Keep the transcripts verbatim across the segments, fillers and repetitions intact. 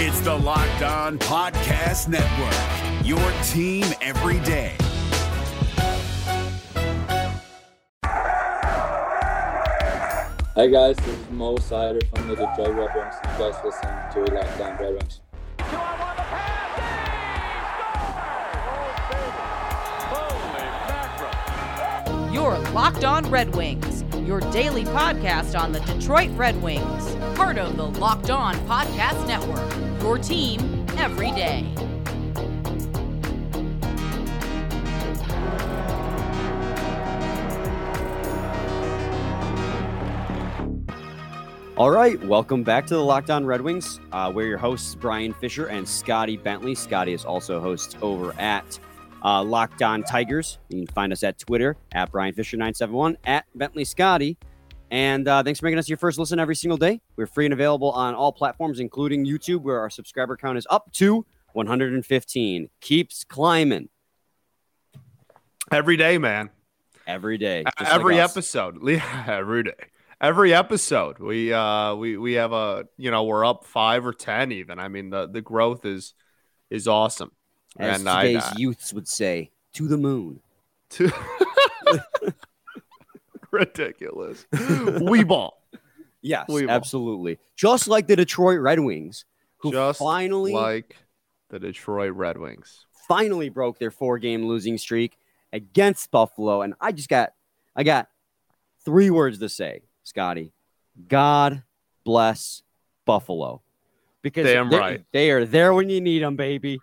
It's the Locked On Podcast Network, your team every day. Hi guys, this is Mo Seider from the Detroit Red Wings. You guys listening to Locked On Red Wings. Your Locked On Red Wings, your daily podcast on the Detroit Red Wings. Part of the Locked On Podcast Network, your team every day. All right, welcome back to the Locked On Red Wings. Uh, we're your hosts, Brian Fisher and Scotty Bentley. Scotty is also host over at uh, Locked On Tigers. You can find us at Twitter, at Brian Fisher nine seven one, at Bentley Scotty. And uh, thanks for making us your first listen every single day. We're free and available on all platforms, including YouTube, where our subscriber count is up to one hundred fifteen. Keeps climbing. Every day, man. Every day. Every like episode. Every day. Every episode, we uh we we have a you know we're up five or ten even. I mean the, the growth is is awesome. As and today's I, I, youths would say, to the moon. To ridiculous. We ball. Yes, we ball. Absolutely. Just like the Detroit Red Wings, who Just finally like the Detroit Red Wings finally broke their four game losing streak against Buffalo, and I just got I got three words to say. Scotty, God bless Buffalo, because damn they, right. they are there when you need them, baby.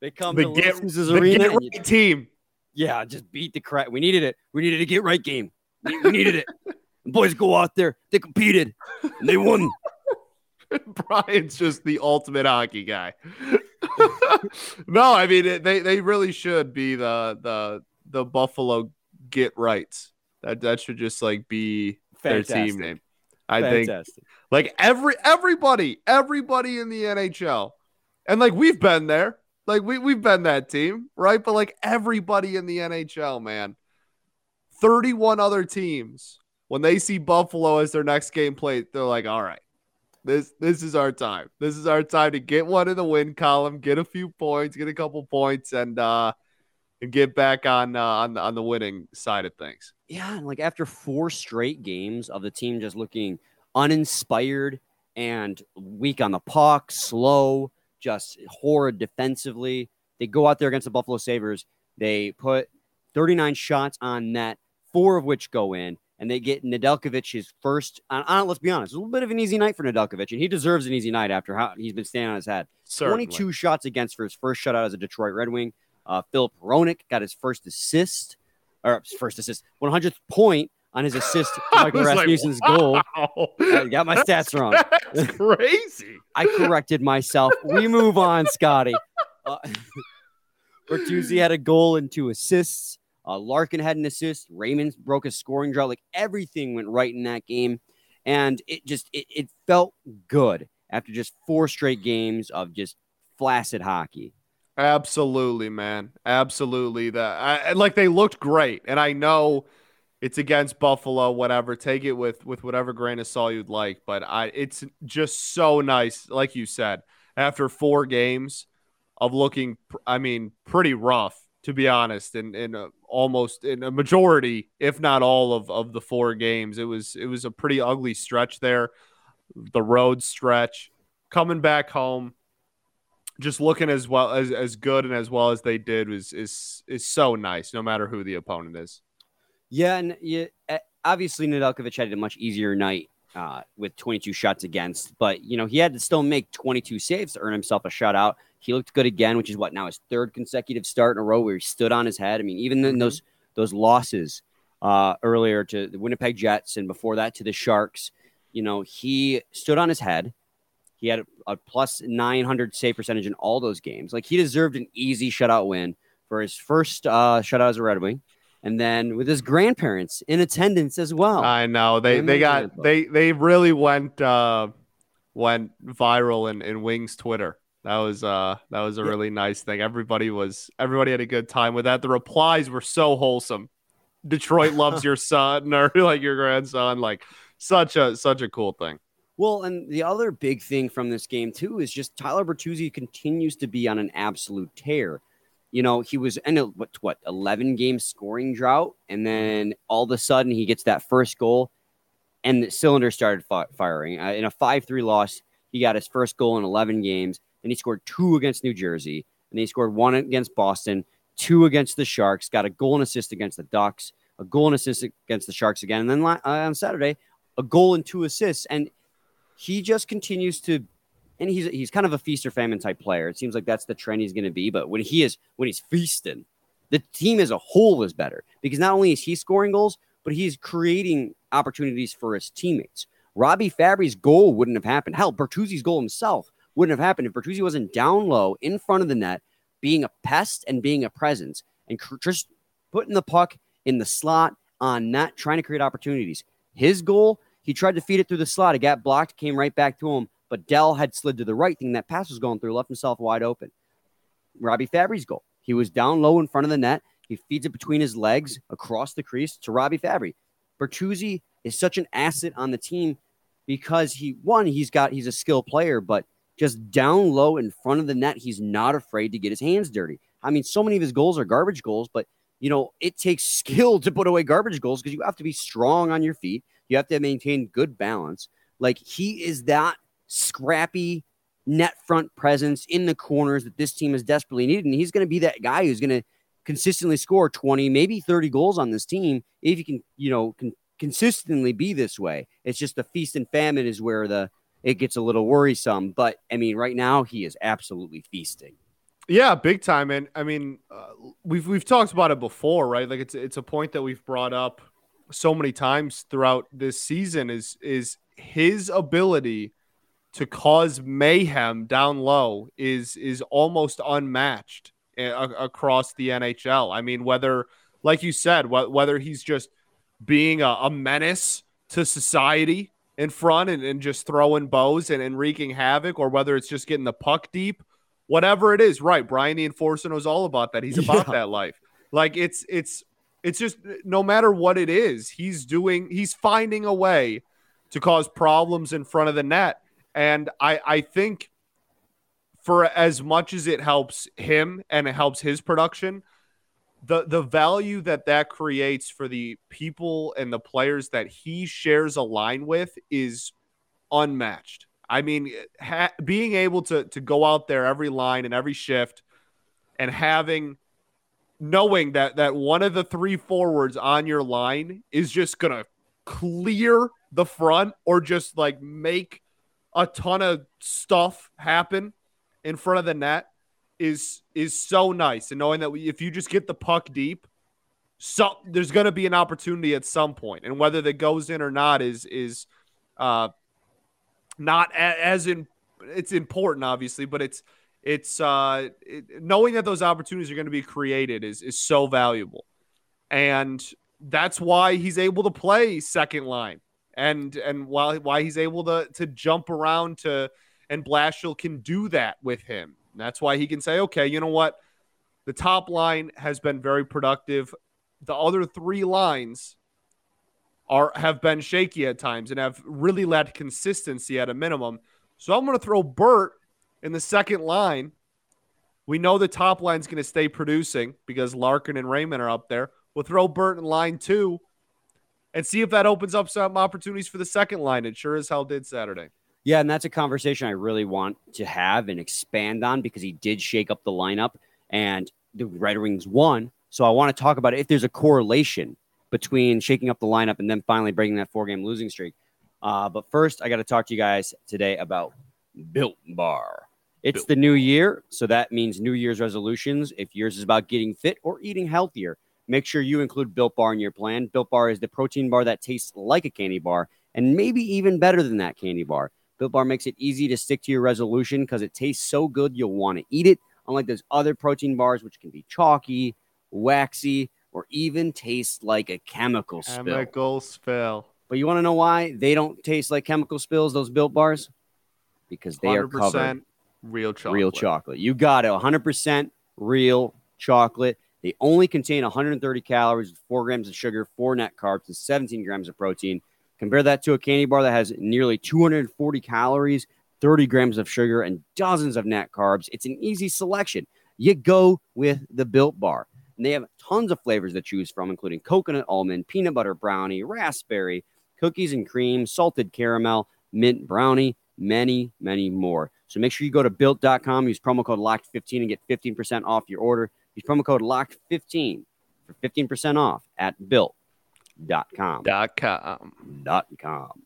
They come the to get, the arena get right you, team. Yeah, just beat the crap. We needed it. We needed a get right game. We, we needed it. The boys go out there. They competed. And they won. Brian's just the ultimate hockey guy. No, I mean it, they they really should be the the the Buffalo get rights. That that should just like be. Fantastic. Their team name, I Fantastic. think. Like every everybody, everybody in the N H L, and like we've been there, like we we've been that team, right? But like everybody in the N H L, man, thirty-one other teams, when they see Buffalo as their next game play, they're like, all right, this this is our time. This is our time to get one in the win column, get a few points, get a couple points, and uh, and get back on uh, on the, on the winning side of things. Yeah, and like after four straight games of the team just looking uninspired and weak on the puck, slow, just horrid defensively, they go out there against the Buffalo Sabres. They put thirty-nine shots on net, four of which go in, and they get Nedeljkovic his first. On, on, let's be honest, a little bit of an easy night for Nedeljkovic, and he deserves an easy night after how he's been standing on his head. Certainly. twenty-two shots against for his first shutout as a Detroit Red Wing. Uh, Filip Hronek got his first assist. Or first assist, hundredth point on his assist to Michael Rasmussen's like, wow. goal. I got my that's, stats wrong. That's crazy. I corrected myself. We move on, Scotty. Uh, Bertuzzi had a goal and two assists. Uh, Larkin had an assist. Raymond broke a scoring drought. Like everything went right in that game. And it just, it, it felt good after just four straight games of just flaccid hockey. Absolutely, man. Absolutely. That I, like they looked great, and I know it's against Buffalo. Whatever, take it with with whatever grain of salt you'd like. But I, it's just so nice, like you said, after four games of looking, I mean, pretty rough to be honest. And in, in a, almost in a majority, if not all of of the four games, it was it was a pretty ugly stretch there. The road stretch, coming back home. Just looking as well as, as good and as well as they did was is is so nice, no matter who the opponent is. Yeah, and you, obviously Nedeljkovic had a much easier night uh, with twenty-two shots against, but you know he had to still make twenty-two saves to earn himself a shutout. He looked good again, which is what now his third consecutive start in a row where he stood on his head. I mean, even in those those losses uh, earlier to the Winnipeg Jets and before that to the Sharks, you know he stood on his head. He had a, a plus nine hundred save percentage in all those games. Like he deserved an easy shutout win for his first uh, shutout as a Red Wing, and then with his grandparents in attendance as well. I know they and they got they they really went uh, went viral in, in Wings Twitter. That was uh that was a yeah. really nice thing. Everybody was everybody had a good time with that. The replies were so wholesome. Detroit loves your son or like your grandson. Like such a such a cool thing. Well, and the other big thing from this game, too, is just Tyler Bertuzzi continues to be on an absolute tear. You know, he was in a what, what eleven-game scoring drought, and then all of a sudden he gets that first goal, and the cylinder started fi- firing. Uh, in a five three loss, he got his first goal in eleven games, and he scored two against New Jersey, and he scored one against Boston, two against the Sharks, got a goal and assist against the Ducks, a goal and assist against the Sharks again, and then uh, on Saturday, a goal and two assists, and he just continues to, and he's he's kind of a feast or famine type player. It seems like that's the trend he's going to be. But when he is, when he's feasting, the team as a whole is better because not only is he scoring goals, but he's creating opportunities for his teammates. Robbie Fabry's goal wouldn't have happened. Hell, Bertuzzi's goal himself wouldn't have happened if Bertuzzi wasn't down low in front of the net, being a pest and being a presence and cr- just putting the puck in the slot on net, trying to create opportunities. His goal, he tried to feed it through the slot. It got blocked, came right back to him. But Dell had slid to the right thing. That pass was going through, left himself wide open. Robbie Fabry's goal. He was down low in front of the net. He feeds it between his legs across the crease to Robbie Fabry. Bertuzzi is such an asset on the team because he, one, he's got he's a skilled player, but just down low in front of the net, he's not afraid to get his hands dirty. I mean, so many of his goals are garbage goals, but you know, it takes skill to put away garbage goals because you have to be strong on your feet. You have to maintain good balance. Like, he is that scrappy net front presence in the corners that this team is desperately needed. And he's going to be that guy who's going to consistently score twenty, maybe thirty goals on this team if he can, you know, can consistently be this way. It's just the feast and famine is where the it gets a little worrisome. But, I mean, right now he is absolutely feasting. Yeah, big time. And, I mean, uh, we've we've talked about it before, right? Like, it's it's a point that we've brought up so many times throughout this season is is his ability to cause mayhem down low is is almost unmatched a- across the N H L. I mean, whether, like you said, wh- whether he's just being a, a menace to society in front and, and just throwing bows and, and wreaking havoc, or whether it's just getting the puck deep, whatever it is, right? Brian the Enforcer knows all about that. He's about yeah. that life. Like, it's it's. It's just no matter what it is, he's doing, he's finding a way to cause problems in front of the net. And I, I think for as much as it helps him and it helps his production, the, the value that that creates for the people and the players that he shares a line with is unmatched. I mean, ha- being able to, to go out there every line and every shift and having knowing that that one of the three forwards on your line is just going to clear the front or just like make a ton of stuff happen in front of the net is is so nice. And knowing that we, if you just get the puck deep, so there's going to be an opportunity at some point. And whether that goes in or not is is uh, not a, as in it's important, obviously, but it's It's uh, it, knowing that those opportunities are going to be created is is so valuable. And that's why he's able to play second line and and why, why he's able to, to jump around to and Blashill can do that with him. And that's why he can say, okay, you know what? The top line has been very productive. The other three lines are have been shaky at times and have really lacked consistency at a minimum. So I'm going to throw Bert in the second line. We know the top line's going to stay producing because Larkin and Raymond are up there. We'll throw Bert in line two and see if that opens up some opportunities for the second line. It sure as hell did Saturday. Yeah, and that's a conversation I really want to have and expand on because he did shake up the lineup and the Red Wings won. So I want to talk about if there's a correlation between shaking up the lineup and then finally breaking that four-game losing streak. Uh, but first, I got to talk to you guys today about Built Bar. It's the new year, so that means New Year's resolutions. If yours is about getting fit or eating healthier, make sure you include Built Bar in your plan. Built Bar is the protein bar that tastes like a candy bar and maybe even better than that candy bar. Built Bar makes it easy to stick to your resolution because it tastes so good you'll want to eat it, unlike those other protein bars which can be chalky, waxy, or even taste like a chemical spill. Chemical spill. But you want to know why they don't taste like chemical spills, those Built Bars? Because they are covered. Real chocolate. Real chocolate. You got it. one hundred percent real chocolate. They only contain one hundred thirty calories, four grams of sugar, four net carbs, and seventeen grams of protein. Compare that to a candy bar that has nearly two hundred forty calories, thirty grams of sugar, and dozens of net carbs. It's an easy selection. You go with the Built Bar. And they have tons of flavors to choose from, including coconut almond, peanut butter brownie, raspberry, cookies and cream, salted caramel, mint brownie, many, many more. So make sure you go to built dot com, use promo code locked fifteen and get fifteen percent off your order. Use promo code locked fifteen for fifteen percent off at built dot com. Dot com. Dot com.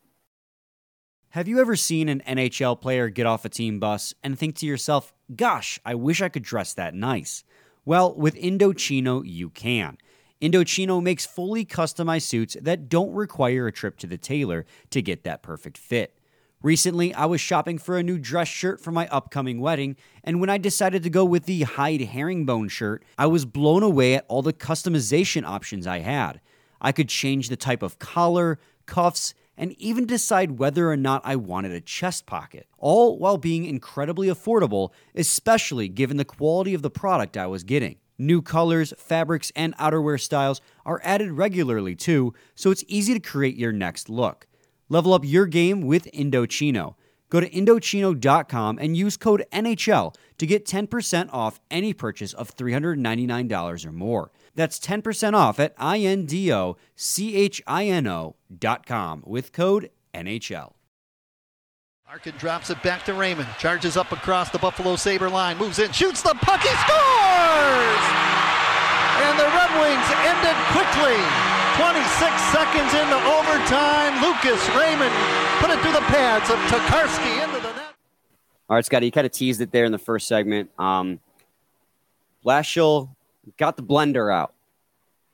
Have you ever seen an N H L player get off a team bus and think to yourself, gosh, I wish I could dress that nice? Well, with Indochino, you can. Indochino makes fully customized suits that don't require a trip to the tailor to get that perfect fit. Recently, I was shopping for a new dress shirt for my upcoming wedding, and when I decided to go with the Hyde Herringbone shirt, I was blown away at all the customization options I had. I could change the type of collar, cuffs, and even decide whether or not I wanted a chest pocket, all while being incredibly affordable, especially given the quality of the product I was getting. New colors, fabrics, and outerwear styles are added regularly too, so it's easy to create your next look. Level up your game with Indochino. Go to Indochino dot com and use code N H L to get ten percent off any purchase of three hundred ninety-nine dollars or more. That's ten percent off at I N D O C H I N O dot com with code N H L. Larkin drops it back to Raymond. Charges up across the Buffalo Sabre line. Moves in. Shoots the puck. He scores! And the Red Wings end it quickly. twenty-six seconds into overtime, Lucas Raymond put it through the pads of Tokarski into the net. All right, Scotty, you kind of teased it there in the first segment. Um, Blashill got the blender out,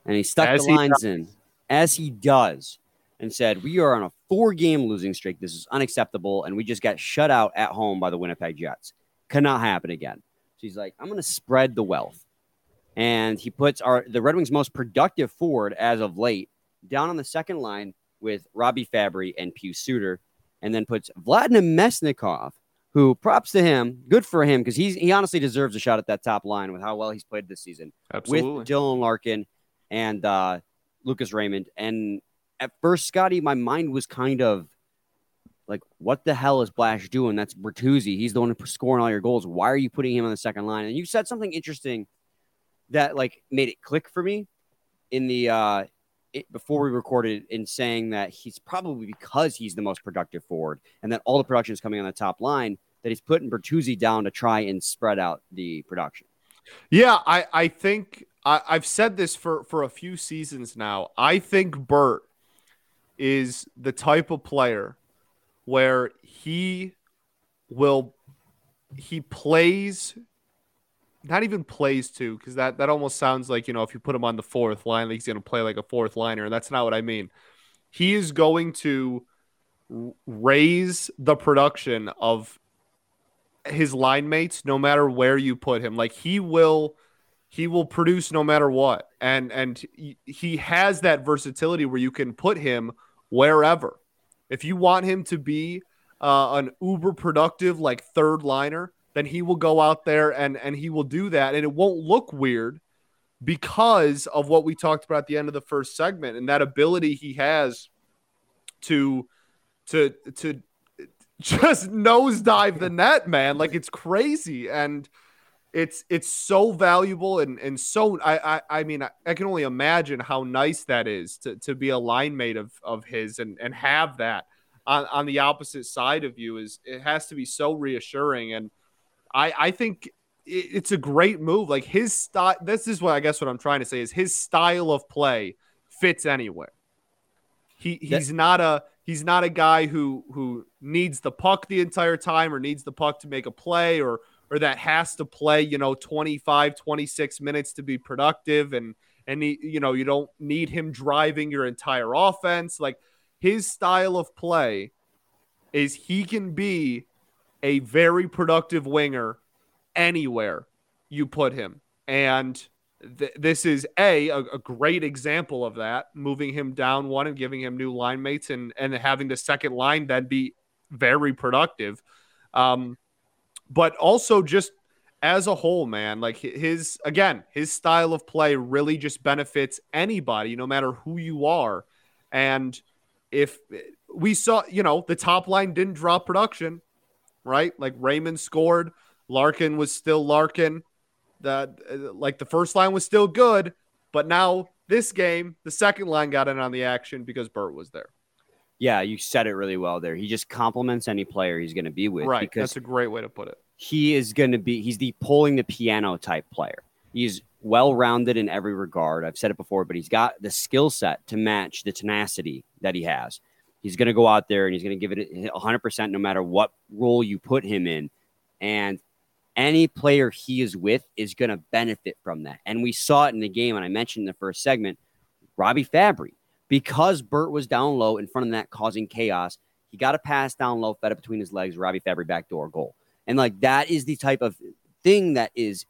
and he stuck as the he lines does. in, as he does, and said, we are on a four-game losing streak. This is unacceptable, and we just got shut out at home by the Winnipeg Jets. Could not happen again. So he's like, I'm going to spread the wealth. And he puts our the Red Wings' most productive forward as of late down on the second line with Robbie Fabry and Pius Suter, and then puts Vladislav Namestnikov, who, props to him, good for him, because he's he honestly deserves a shot at that top line with how well he's played this season. Absolutely. With Dylan Larkin and uh, Lucas Raymond. And at first, Scotty, my mind was kind of like, what the hell is Blash doing? That's Bertuzzi. He's the one who's scoring all your goals. Why are you putting him on the second line? And you said something interesting that like made it click for me in the uh, it, before we recorded, in saying that he's probably, because he's the most productive forward and that all the production is coming on the top line, that he's putting Bertuzzi down to try and spread out the production. Yeah, I, I think I, I've said this for, for a few seasons now. I think Bert is the type of player where he will, he plays Not even plays to, because that, that almost sounds like, you know, if you put him on the fourth line, like he's going to play like a fourth liner. And that's not what I mean. He is going to raise the production of his line mates no matter where you put him. Like he will he will produce no matter what. And and he has that versatility where you can put him wherever. If you want him to be uh, an uber productive like third liner, then he will go out there and, and he will do that. And it won't look weird because of what we talked about at the end of the first segment and that ability he has to to to just nosedive the net, man. Like, it's crazy. And it's it's so valuable and, and so I, I I mean I, I can only imagine how nice that is to to be a line mate of of his and, and have that on, on the opposite side of you. Is it has to be so reassuring. And I, I think it's a great move. Like his style, this is what I guess what I'm trying to say is his style of play fits anywhere. He he's that, not a he's not a guy who who needs the puck the entire time or needs the puck to make a play or or that has to play, you know, twenty-five, twenty-six minutes to be productive and and he, you know, you don't need him driving your entire offense. Like his style of play is he can be a very productive winger anywhere you put him. And th- this is a, a a great example of that, moving him down one and giving him new line mates and, and having the second line then be very productive. Um, but also just as a whole, man, like his, again, his style of play really just benefits anybody, no matter who you are. And if we saw, you know, the top line didn't drop production, right? Like Raymond scored, Larkin was still Larkin. The, like the first line was still good, but now this game, the second line got in on the action because Bert was there. Yeah, you said it really well there. He just compliments any player he's going to be with. Right, that's a great way to put it. He is going to be, he's the pulling the piano type player. He's well-rounded in every regard. I've said it before, but he's got the skill set to match the tenacity that he has. He's going to go out there and he's going to give it one hundred percent no matter what role you put him in. And any player he is with is going to benefit from that. And we saw it in the game, and I mentioned in the first segment, Robbie Fabry. Because Bert was down low in front of that, causing chaos, he got a pass down low, fed up between his legs, Robbie Fabry backdoor goal. And, like, that is the type of thing that is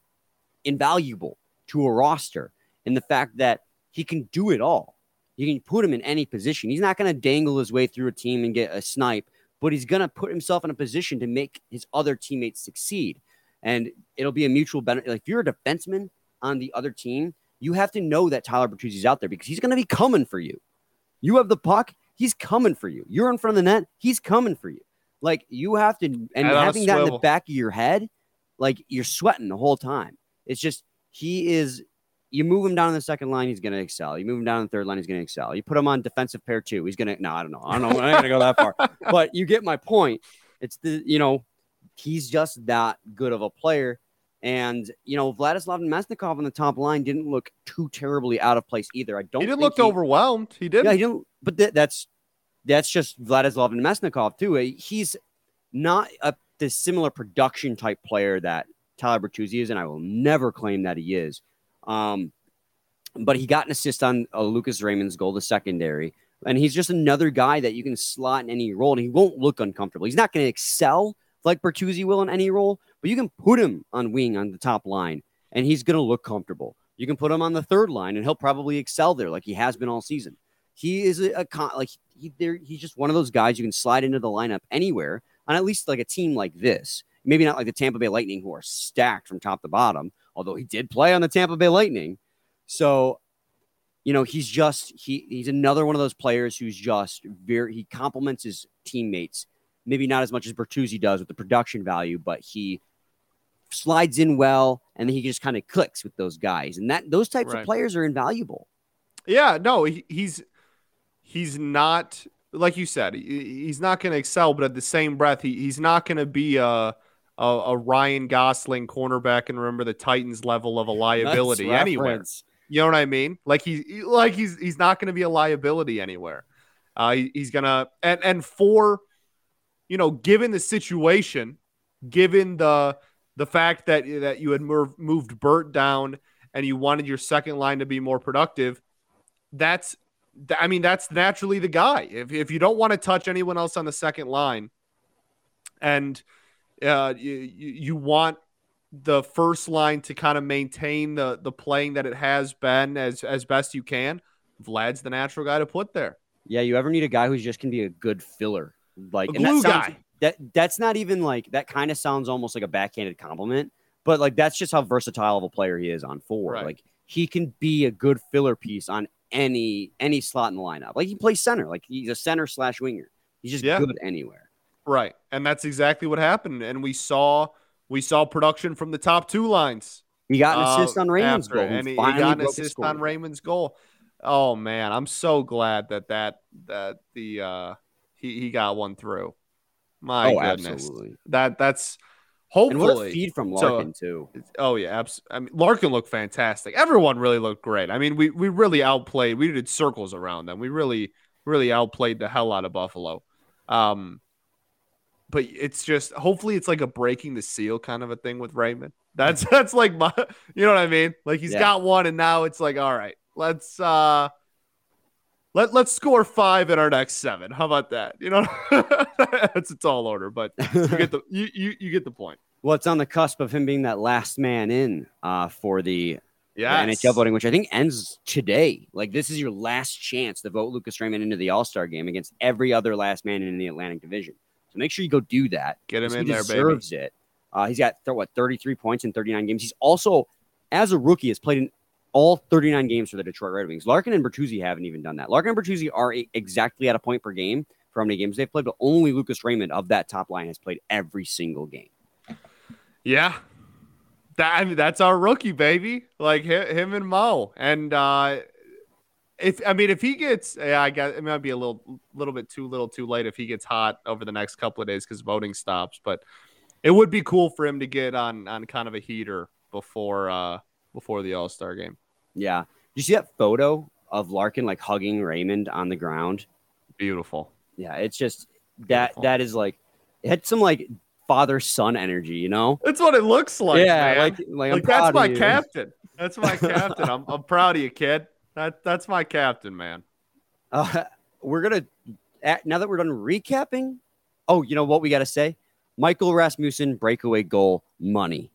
invaluable to a roster, and the fact that he can do it all. You can put him in any position. He's not going to dangle his way through a team and get a snipe, but he's going to put himself in a position to make his other teammates succeed. And it'll be a mutual benefit. Like, if you're a defenseman on the other team, you have to know that Tyler Bertuzzi's out there because he's going to be coming for you. You have the puck, he's coming for you. You're in front of the net, he's coming for you. Like, you have to, and, and having that in the back of your head, like, you're sweating the whole time. It's just, he is, you move him down in the second line, he's going to excel. You move him down in the third line, he's going to excel. You put him on defensive pair two, he's going to, no, I don't know. I don't know. I ain't going to go that far. But you get my point. It's the, you know, he's just that good of a player. And, you know, Vladislav Namestnikov on the top line didn't look too terribly out of place either. I don't He didn't look he, overwhelmed. He didn't. Yeah, he didn't. But th- that's that's just Vladislav Namestnikov, too. He's not a the similar production type player that Tyler Bertuzzi is, and I will never claim that he is. Um, but he got an assist on uh, Lucas Raymond's goal to secondary, and he's just another guy that you can slot in any role, and he won't look uncomfortable. He's not going to excel like Bertuzzi will in any role, but you can put him on wing on the top line, and he's going to look comfortable. You can put him on the third line, and he'll probably excel there like he has been all season. He is a, a like he, he's just one of those guys you can slide into the lineup anywhere on at least like a team like this. Maybe not like the Tampa Bay Lightning, who are stacked from top to bottom, although he did play on the Tampa Bay Lightning. So, you know, he's just he he's another one of those players who's just very he compliments his teammates. Maybe not as much as Bertuzzi does with the production value, but he slides in well, and then he just kind of clicks with those guys. And that those types right. of players are invaluable. Yeah, no, he, he's he's not, like you said, he, he's not going to excel, but at the same breath, he, he's not going to be a, a, a Ryan Gosling cornerback and remember the Titans level of a liability anywhere. You know what I mean? Like, he, like he's he's not going to be a liability anywhere. Uh, he, he's going to – and and for – you know, given the situation, given the the fact that that you had moved Bert down and you wanted your second line to be more productive, that's, I mean, that's naturally the guy. If if you don't want to touch anyone else on the second line, and uh, you you want the first line to kind of maintain the the playing that it has been as as best you can, Vlad's the natural guy to put there. Yeah, you ever need a guy who's just gonna be a good filler. Like, and that, sounds, that that's not even like that kind of sounds almost like a backhanded compliment, but like that's just how versatile of a player he is on forward. Right. Like, he can be a good filler piece on any any slot in the lineup. Like, he plays center, like he's a center slash winger. He's just yeah. good anywhere. Right. And that's exactly what happened. And we saw we saw production from the top two lines. He got an assist uh, on Raymond's goal. And he, he got an assist on Raymond's goal. Oh man, I'm so glad that that that the uh He he got one through. My oh, goodness, absolutely. that that's hopefully. And what a feed from Larkin so, too. Oh yeah, abs- I mean, Larkin looked fantastic. Everyone really looked great. I mean, we we really outplayed. We did circles around them. We really really outplayed the hell out of Buffalo. Um, but it's just hopefully it's like a breaking the seal kind of a thing with Raymond. That's that's like my, you know what I mean? Like he's yeah. got one, and now it's like, all right, let's. uh Let, let's score five in our next seven. How about that? You know, that's a tall order, but you get the you, you you get the point. Well, it's on the cusp of him being that last man in uh, for the, yes. the N H L voting, which I think ends today. Like, this is your last chance to vote Lucas Raymond into the All-Star game against every other last man in the Atlantic Division. So make sure you go do that. Get him in there, baby. He deserves it. Uh, he's got, th- what, thirty-three points in thirty-nine games. He's also, as a rookie, has played in all thirty-nine games for the Detroit Red Wings. Larkin and Bertuzzi haven't even done that. Larkin and Bertuzzi are exactly at a point per game for how many games they've played, but only Lucas Raymond of that top line has played every single game. Yeah. That, I mean, that's our rookie, baby. Like him and Mo. And uh, if I mean, if he gets, yeah, I guess it might be a little, little bit too little, too late if he gets hot over the next couple of days because voting stops. But it would be cool for him to get on, on kind of a heater before uh, before the All-Star game. Yeah, you see that photo of Larkin like hugging Raymond on the ground. Beautiful. Yeah, it's just that Beautiful. that is like it had some like. father-son energy, you know? That's what it looks like, yeah, man. Like, like, like that's my you. captain. That's my captain. I'm I'm proud of you, kid. That That's my captain, man. Uh, we're going to, now that we're done recapping, oh, you know what we got to say? Michael Rasmussen, breakaway goal, money.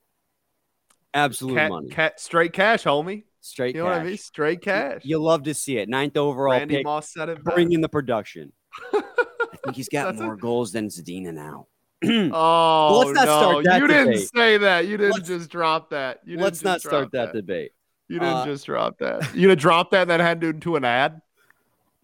Absolute cat, money. Cat, straight cash, homie. Straight you cash. You know what I mean? Straight cash. You, you love to see it. Ninth overall Randy pick. Moss said it. Bring in the production. I think he's got that's more a- goals than Zadina now. oh, let's not no. start that you debate. didn't say that. You didn't let's, just drop that. You didn't let's just not start that, that debate. You didn't uh, just drop that. You didn't drop that and then had to into an ad?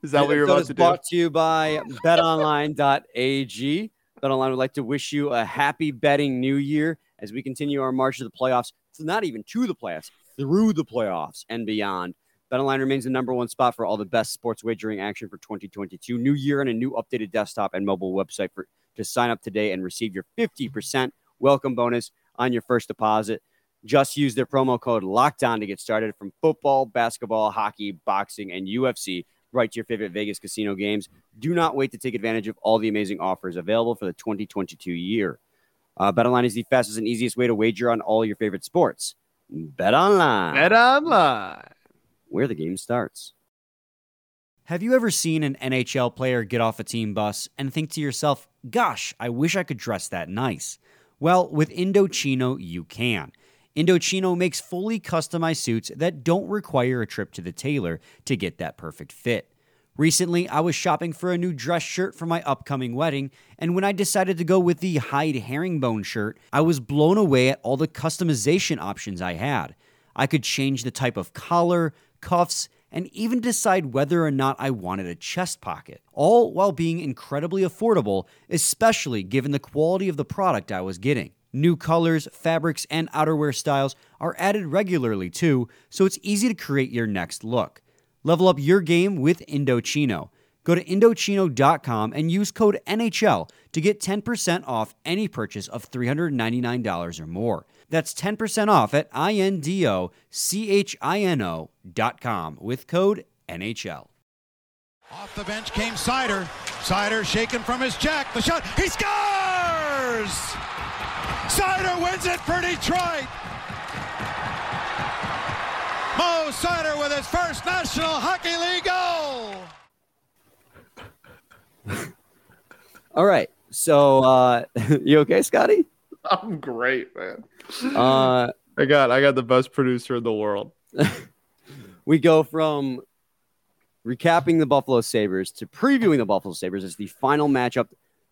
Is that what you're about to do? Brought to you by bet online dot a g. BetOnline would like to wish you a happy betting new year as we continue our march to the playoffs. It's not even to the playoffs, through the playoffs and beyond. BetOnline remains the number one spot for all the best sports wagering action for twenty twenty-two. New year and a new updated desktop and mobile website for to sign up today and receive your fifty percent welcome bonus on your first deposit. Just use their promo code LOCKEDON to get started. From football, basketball, hockey, boxing, and U F C, right to your favorite Vegas casino games. Do not wait to take advantage of all the amazing offers available for the twenty twenty-two year. Uh, BetOnline is the fastest and easiest way to wager on all your favorite sports. BetOnline. BetOnline. Where the game starts. Have you ever seen an N H L player get off a team bus and think to yourself, gosh, I wish I could dress that nice? Well, with Indochino, you can. Indochino makes fully customized suits that don't require a trip to the tailor to get that perfect fit. Recently, I was shopping for a new dress shirt for my upcoming wedding, and when I decided to go with the Hyde Herringbone shirt, I was blown away at all the customization options I had. I could change the type of collar, cuffs, and even decide whether or not I wanted a chest pocket, all while being incredibly affordable, especially given the quality of the product I was getting. New colors, fabrics, and outerwear styles are added regularly too, so it's easy to create your next look. Level up your game with Indochino. Go to Indochino dot com and use code N H L to get ten percent off any purchase of three hundred ninety-nine dollars or more. That's ten percent off at I N D O C H I N O dot com with code N H L. Off the bench came Seider. Seider shaken from his check. The shot. He scores! Seider wins it for Detroit. Mo Seider with his first National Hockey League goal. All right. So, uh, you okay, Scotty? I'm great, man. Uh, I got I got the best producer in the world. We go from recapping the Buffalo Sabres to previewing the Buffalo Sabres as the final matchup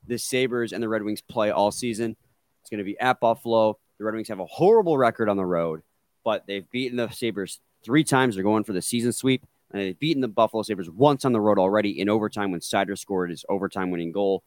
the Sabres and the Red Wings play all season. It's going to be at Buffalo. The Red Wings have a horrible record on the road, but they've beaten the Sabres three times. They're going for the season sweep, and they've beaten the Buffalo Sabres once on the road already in overtime when Seider scored his overtime-winning goal.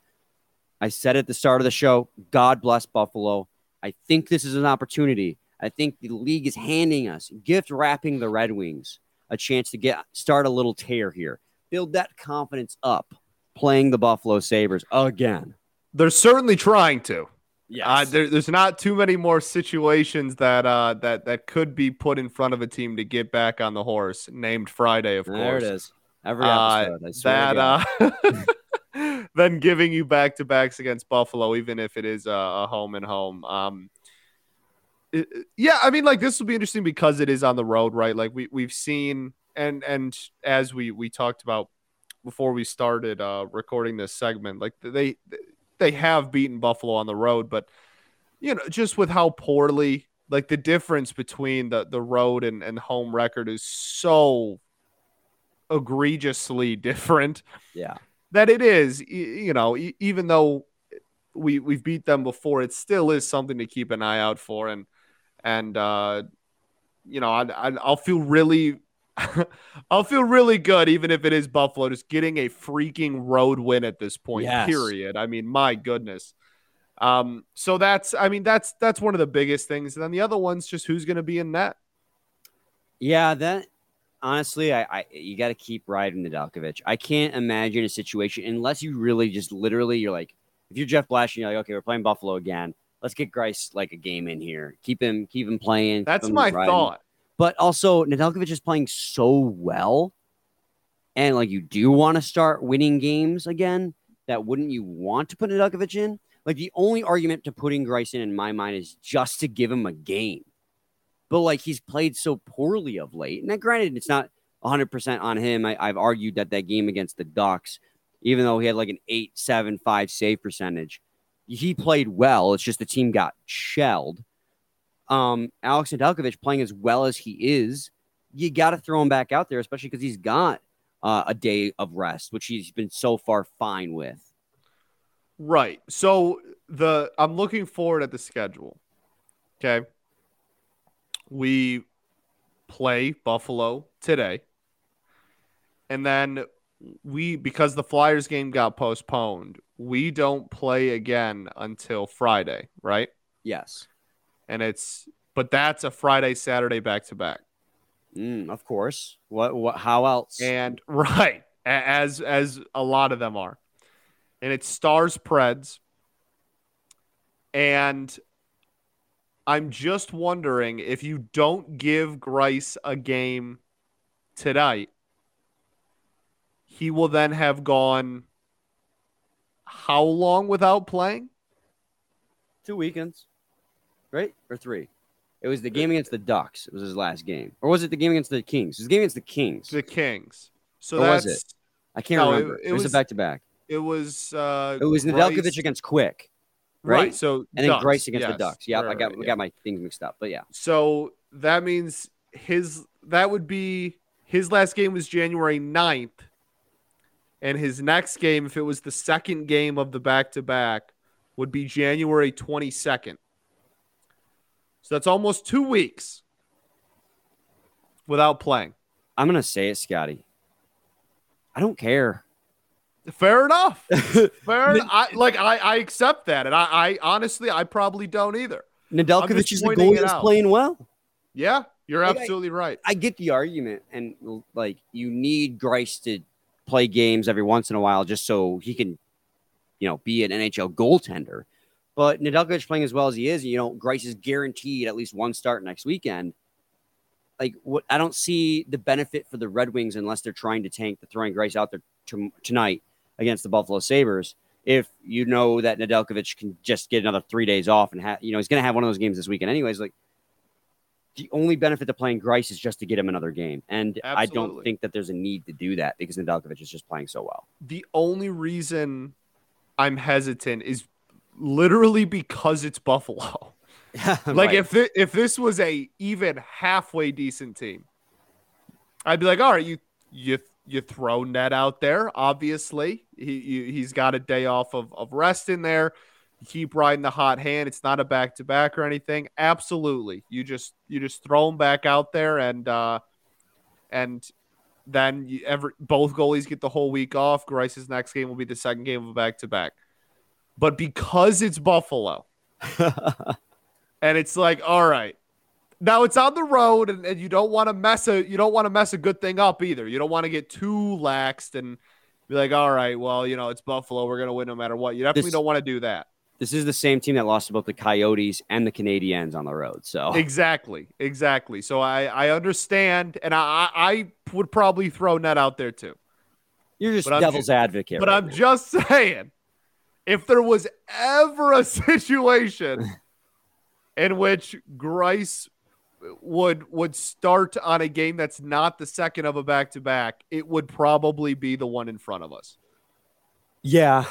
I said at the start of the show, God bless Buffalo. I think this is an opportunity. I think the league is handing us, gift-wrapping the Red Wings, a chance to get start a little tear here. Build that confidence up playing the Buffalo Sabres again. They're certainly trying to. Yes. Uh, there, there's not too many more situations that, uh, that that could be put in front of a team to get back on the horse, named Friday, of there course. There it is. Every episode. Uh, I swear that, to uh... Then giving you back-to-backs against Buffalo, even if it is a, a home and home. Um, it, yeah, I mean, like, this will be interesting because it is on the road, right? Like, we, we've seen, and and as we, we talked about before we started uh, recording this segment, like, they they have beaten Buffalo on the road, but, you know, just with how poorly, like, the difference between the, the road and, and home record is so egregiously different. Yeah. That it is, you know, even though we we've beat them before, it still is something to keep an eye out for, and and uh, you know, I, I, I'll feel really, I'll feel really good, even if it is Buffalo, just getting a freaking road win at this point, yes. period. I mean, my goodness. Um, so that's, I mean, that's, that's one of the biggest things. And then the other one's just who's going to be in net. Yeah. That honestly, I, I, you got to keep riding Nedeljkovic. I can't imagine a situation unless you really just literally, you're like, if you're Jeff Blashill, you're like, okay, we're playing Buffalo again. Let's get Grice like a game in here. Keep him, keep him playing. That's him my riding. thought. But also Nedeljkovic is playing so well. And like, you do want to start winning games again. That wouldn't you want to put Nedeljkovic in? Like, the only argument to putting Grice in, in my mind, is just to give him a game. But, like, he's played so poorly of late. And granted, it's not one hundred percent on him. I, I've argued that that game against the Ducks, even though he had, like, an eight seventy-five save percentage, he played well. It's just the team got shelled. Um, Alex Nedeljkovic playing as well as he is, you got to throw him back out there, especially because he's got uh, a day of rest, which he's been so far fine with. Right. So the I'm looking forward at the schedule. Okay. We play Buffalo today. And then we, because the Flyers game got postponed, we don't play again until Friday, right? Yes. And it's, but that's a Friday, Saturday back to back. Mm, of course. What, what, how else? And right. As, as a lot of them are. And it's Stars Preds. And I'm just wondering if you don't give Grice a game tonight, he will then have gone how long without playing? Two weekends, right? Or three. It was the game against the Ducks. It was his last game. Or was it the game against the Kings? It was the game against the Kings. The Kings. So or that's, was it? I can't no, remember. It, it, it was, was a back-to-back. It was uh, it was Nedeljkovic against Quick, right? right so and then Ducks, Grice against yes, the Ducks. Yeah, right, I got right, I got yeah. my things mixed up, but yeah. So that means his that would be his last game was January ninth, and his next game, if it was the second game of the back to back, would be January twenty-second. So that's almost two weeks without playing. I'm gonna say it, Scotty. I don't care. Fair enough. Fair enough. I, like, I, I accept that. And I, I honestly, I probably don't either. Nedeljkovic is the goalie that's playing well. Yeah, you're like, absolutely right. I, I get the argument. And, like, you need Grice to play games every once in a while just so he can, you know, be an N H L goaltender. But Nedeljkovic playing as well as he is, you know, Grice is guaranteed at least one start next weekend. Like, what I don't see the benefit for the Red Wings unless they're trying to tank the throwing Grice out there t- tonight. Against the Buffalo Sabres, if you know that Nedeljkovic can just get another three days off and ha- you know, he's going to have one of those games this weekend anyways. Like, the only benefit to playing Grice is just to get him another game. And absolutely. I don't think that there's a need to do that because Nedeljkovic is just playing so well. The only reason I'm hesitant is literally because it's Buffalo. Like, right. if, it, if this was a even halfway decent team, I'd be like, all right, you, you, You throw Ned out there, obviously. He, he, he's got a day off of, of rest in there. You keep riding the hot hand. It's not a back-to-back or anything. Absolutely. You just you just throw him back out there, and uh, and then you ever, both goalies get the whole week off. Grice's next game will be the second game of a back-to-back. But because it's Buffalo, and it's like, all right, now it's on the road, and, and you don't want to mess a you don't want to mess a good thing up either. You don't want to get too laxed and be like, all right, well, you know, it's Buffalo, we're gonna win no matter what. You definitely this, don't want to do that. This is the same team that lost to both the Coyotes and the Canadiens on the road. So exactly, exactly. So I, I understand, and I I would probably throw Ned out there too. You're just but devil's just, advocate. But right I'm now. just saying, if there was ever a situation in which Grice would would start on a game that's not the second of a back-to-back, it would probably be the one in front of us. Yeah,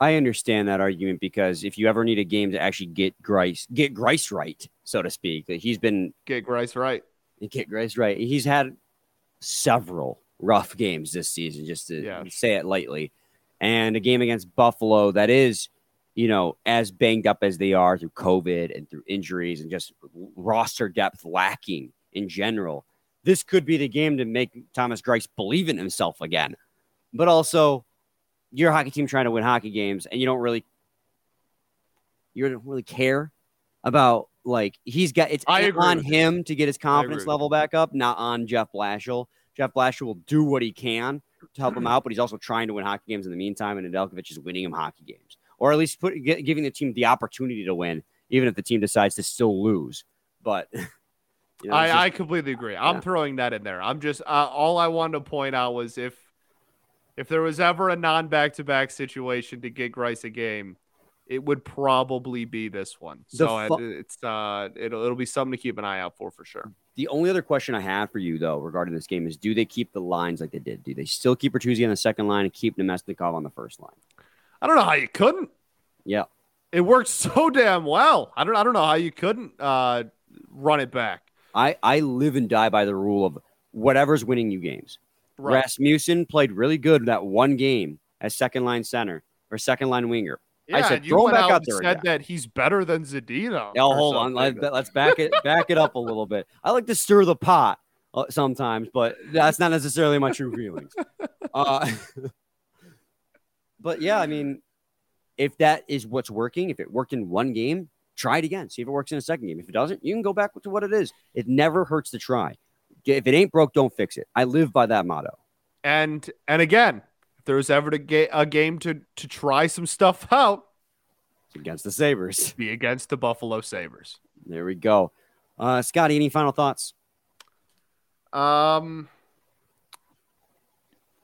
I understand that argument because if you ever need a game to actually get Grice, get Grice right, so to speak, that he's been... Get Grice right. Get Grice right. He's had several rough games this season, just to yes. say it lightly. And a game against Buffalo that is... you know, as banged up as they are through COVID and through injuries and just roster depth lacking in general. This could be the game to make Thomas Grice believe in himself again. But also, you're a hockey team trying to win hockey games, and you don't really, you don't really care about, like, he's got, it's on him to get his confidence level back up, not on Jeff Blashill. Jeff Blashill will do what he can to help him out, but he's also trying to win hockey games in the meantime, and Nedeljkovic is winning him hockey games, or at least put, get, giving the team the opportunity to win, even if the team decides to still lose. But you know, I, just, I completely agree. I'm yeah. throwing that in there. I'm just, uh, all I wanted to point out was if, if there was ever a non-back-to-back situation to get Grice a game, it would probably be this one. So fu- it, it's uh, it'll, it'll be something to keep an eye out for, for sure. The only other question I have for you, though, regarding this game is, do they keep the lines like they did? Do they still keep Bertuzzi on the second line and keep Namestnikov on the first line? I don't know how you couldn't. Yeah. It worked so damn well. I don't I don't know how you couldn't uh, run it back. I, I live and die by the rule of whatever's winning you games. Right. Rasmussen played really good that one game as second line center or second line winger. Yeah, I said, you throw went back out, out there. Said that he's better than Zadina. Oh, hold on. Let, let's back it back it up a little bit. I like to stir the pot uh, sometimes, but that's not necessarily my true feelings. Uh, but yeah, I mean, if that is what's working, if it worked in one game, try it again. See if it works in a second game. If it doesn't, you can go back to what it is. It never hurts to try. If it ain't broke, don't fix it. I live by that motto. And and again, if there was ever a, ga- a game to, to try some stuff out, it's against the Sabres. Be against the Buffalo Sabres. There we go. Uh, Scotty, any final thoughts? Um,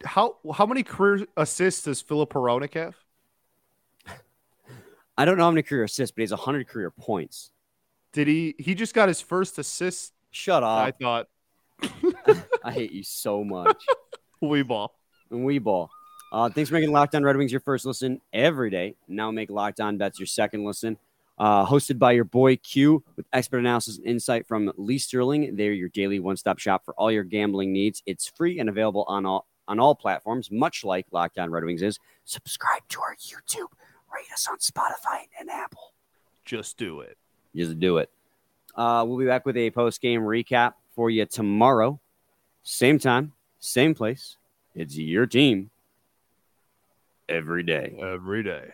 how how many career assists does Filip Hronek have? I don't know how many career assists, but he has one hundred career points. Did he? He just got his first assist. Shut up. I thought. I hate you so much. We ball. We ball. Uh, thanks for making Locked On Red Wings your first listen every day. Now make Locked On Bets your second listen. Uh, hosted by your boy Q with expert analysis and insight from Lee Sterling. They're your daily one-stop shop for all your gambling needs. It's free and available on all on all platforms, much like Locked On Red Wings is. Subscribe to our YouTube. Rate us on Spotify and Apple. Just do it. Just do it. Uh, we'll be back with a post-game recap for you tomorrow. Same time, same place. It's your team. Every day. Every day.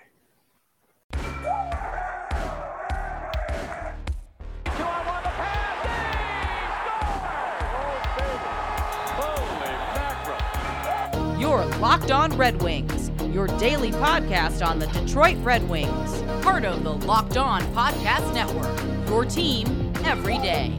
You're Locked On Red Wings, your daily podcast on the Detroit Red Wings. Part of the Locked On Podcast Network, your team every day.